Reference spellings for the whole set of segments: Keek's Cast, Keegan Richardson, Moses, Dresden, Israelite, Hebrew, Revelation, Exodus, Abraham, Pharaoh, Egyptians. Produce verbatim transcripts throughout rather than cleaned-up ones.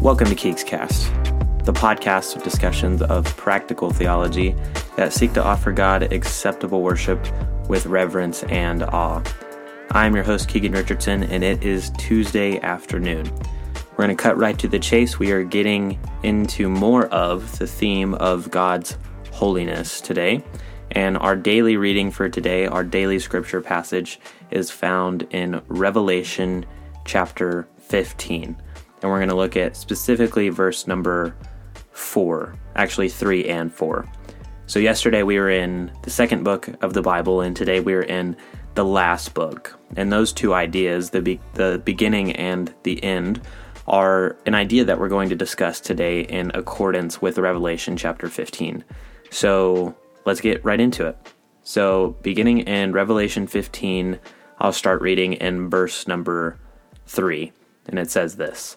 Welcome to Keek's Cast, the podcast of discussions of practical theology that seek to offer God acceptable worship with reverence and awe. I'm your host, Keegan Richardson, and it is Tuesday afternoon. We're going to cut right to the chase. We are getting into more of the theme of God's holiness today. And our daily reading for today, our daily scripture passage, is found in Revelation chapter fifteen. And we're going to look at specifically verse number four, actually three and four. So yesterday we were in the second book of the Bible, and today we are in the last book. And those two ideas, the be- the beginning and the end, are an idea that we're going to discuss today in accordance with Revelation chapter fifteen. So let's get right into it. So beginning in Revelation fifteen, I'll start reading in verse number three, and it says this.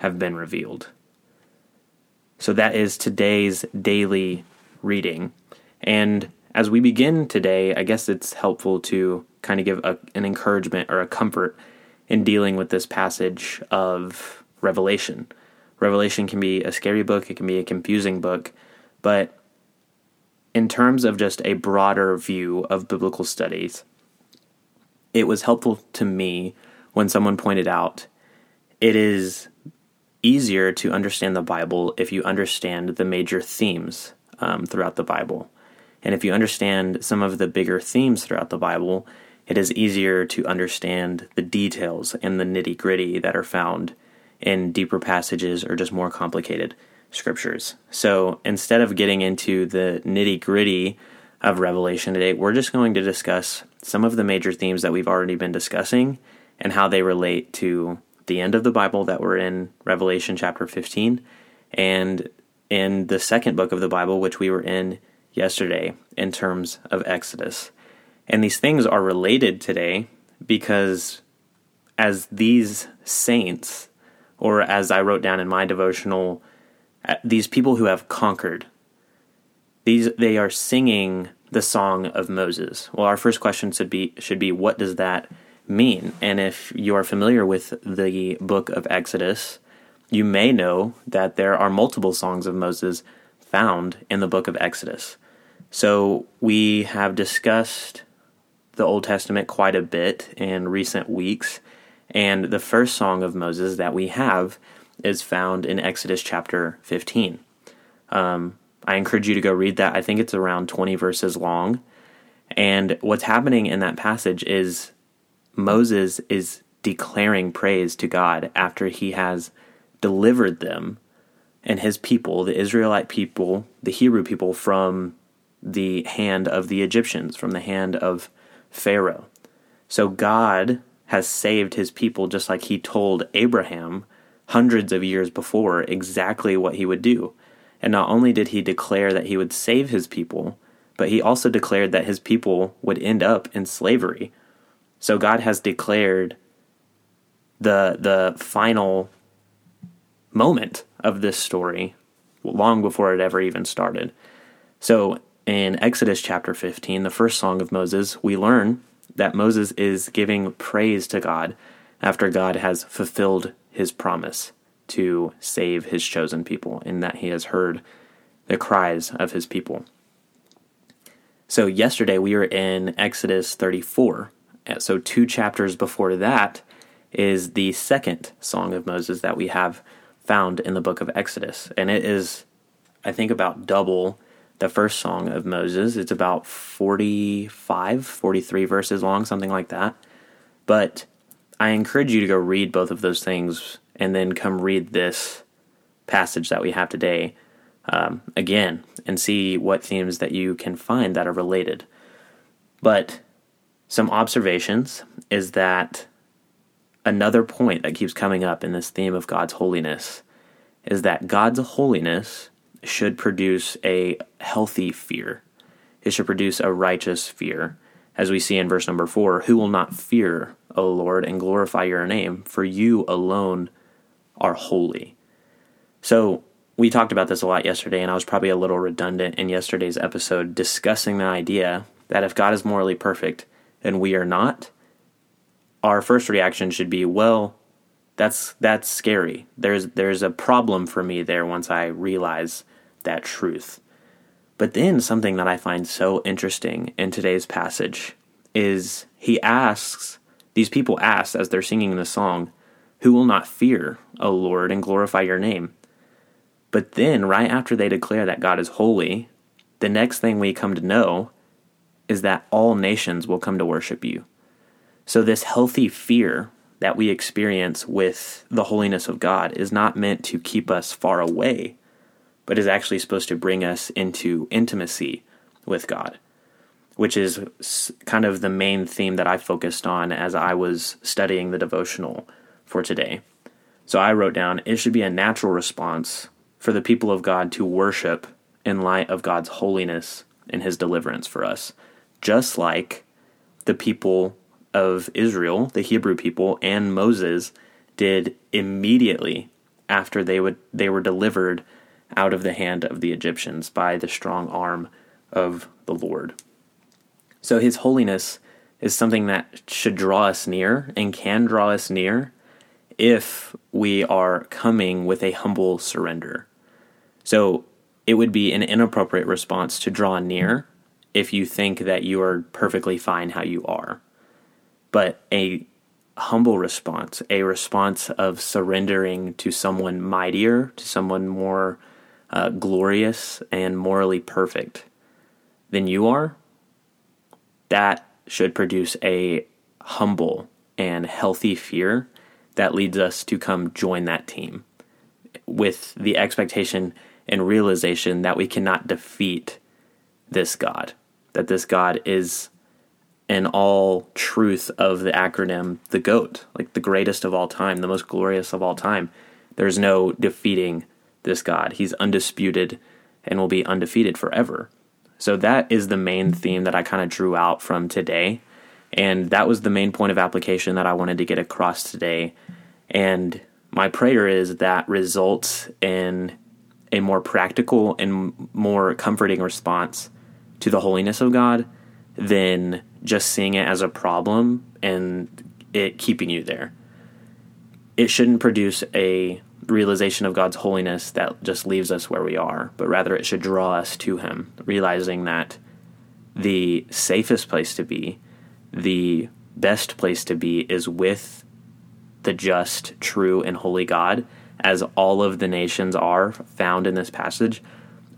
have been revealed. So that is today's daily reading. And as we begin today, I guess it's helpful to kind of give a, an encouragement or a comfort in dealing with this passage of Revelation. Revelation can be a scary book, it can be a confusing book, but in terms of just a broader view of biblical studies, it was helpful to me when someone pointed out it is easier to understand the Bible if you understand the major themes um, throughout the Bible. And if you understand some of the bigger themes throughout the Bible, it is easier to understand the details and the nitty-gritty that are found in deeper passages or just more complicated scriptures. So instead of getting into the nitty-gritty of Revelation today, we're just going to discuss some of the major themes that we've already been discussing and how they relate to the end of the Bible that we're in, Revelation chapter fifteen, and in the second book of the Bible, which we were in yesterday, in terms of Exodus. And these things are related today because as these saints, or as I wrote down in my devotional, these people who have conquered, these they are singing the song of Moses. Well, our first question should be, should be what does that mean? And if you are familiar with the book of Exodus, you may know that there are multiple songs of Moses found in the book of Exodus. So we have discussed the Old Testament quite a bit in recent weeks, and the first song of Moses that we have is found in Exodus chapter fifteen. Um, I encourage you to go read that. I think it's around twenty verses long. And what's happening in that passage is Moses is declaring praise to God after he has delivered them and his people, the Israelite people, the Hebrew people, from the hand of the Egyptians, from the hand of Pharaoh. So God has saved his people just like he told Abraham hundreds of years before exactly what he would do. And not only did he declare that he would save his people, but he also declared that his people would end up in slavery. So God has declared the the final moment of this story long before it ever even started. So in Exodus chapter fifteen, the first song of Moses, we learn that Moses is giving praise to God after God has fulfilled his promise to save his chosen people and that he has heard the cries of his people. So yesterday we were in Exodus thirty-four. So two chapters before that is the second song of Moses that we have found in the book of Exodus. And it is, I think, about double the first song of Moses. It's about forty-five, forty-three verses long, something like that. But I encourage you to go read both of those things and then come read this passage that we have today um, again and see what themes that you can find that are related. But some observations is that another point that keeps coming up in this theme of God's holiness is that God's holiness should produce a healthy fear. It should produce a righteous fear. As we see in verse number four, who will not fear, O Lord, and glorify your name, for you alone are holy. So we talked about this a lot yesterday, and I was probably a little redundant in yesterday's episode discussing the idea that if God is morally perfect and we are not, our first reaction should be, well, that's that's scary. There's there's a problem for me there once I realize that truth. But then something that I find so interesting in today's passage is he asks, these people ask as they're singing the song, who will not fear, O Lord, and glorify your name? But then right after they declare that God is holy, the next thing we come to know is that all nations will come to worship you. So this healthy fear that we experience with the holiness of God is not meant to keep us far away, but is actually supposed to bring us into intimacy with God, which is kind of the main theme that I focused on as I was studying the devotional for today. So I wrote down, it should be a natural response for the people of God to worship in light of God's holiness and his deliverance for us, just like the people of Israel, the Hebrew people, and Moses did immediately after they would they were delivered out of the hand of the Egyptians by the strong arm of the Lord. So his holiness is something that should draw us near and can draw us near if we are coming with a humble surrender. So it would be an inappropriate response to draw near if you think that you are perfectly fine how you are. But a humble response, a response of surrendering to someone mightier, to someone more uh, glorious and morally perfect than you are, that should produce a humble and healthy fear that leads us to come join that team with the expectation and realization that we cannot defeat this God, that this God is in all truth of the acronym, the GOAT, like the greatest of all time, the most glorious of all time. There's no defeating this God. He's undisputed and will be undefeated forever. So that is the main theme that I kind of drew out from today. And that was the main point of application that I wanted to get across today. And my prayer is that results in a more practical and more comforting response to the holiness of God than just seeing it as a problem and it keeping you there. It shouldn't produce a realization of God's holiness that just leaves us where we are, but rather it should draw us to him, realizing that the safest place to be, the best place to be, is with the just, true, and holy God, as all of the nations are found in this passage.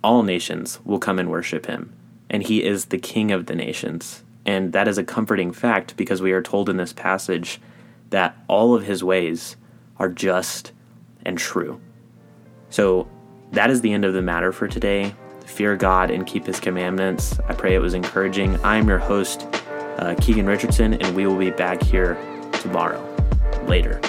All nations will come and worship him, and he is the King of the nations. And that is a comforting fact, because we are told in this passage that all of his ways are just and true. So that is the end of the matter for today. Fear God and keep his commandments. I pray it was encouraging. I'm your host, uh, Keegan Richardson, and we will be back here tomorrow. Later.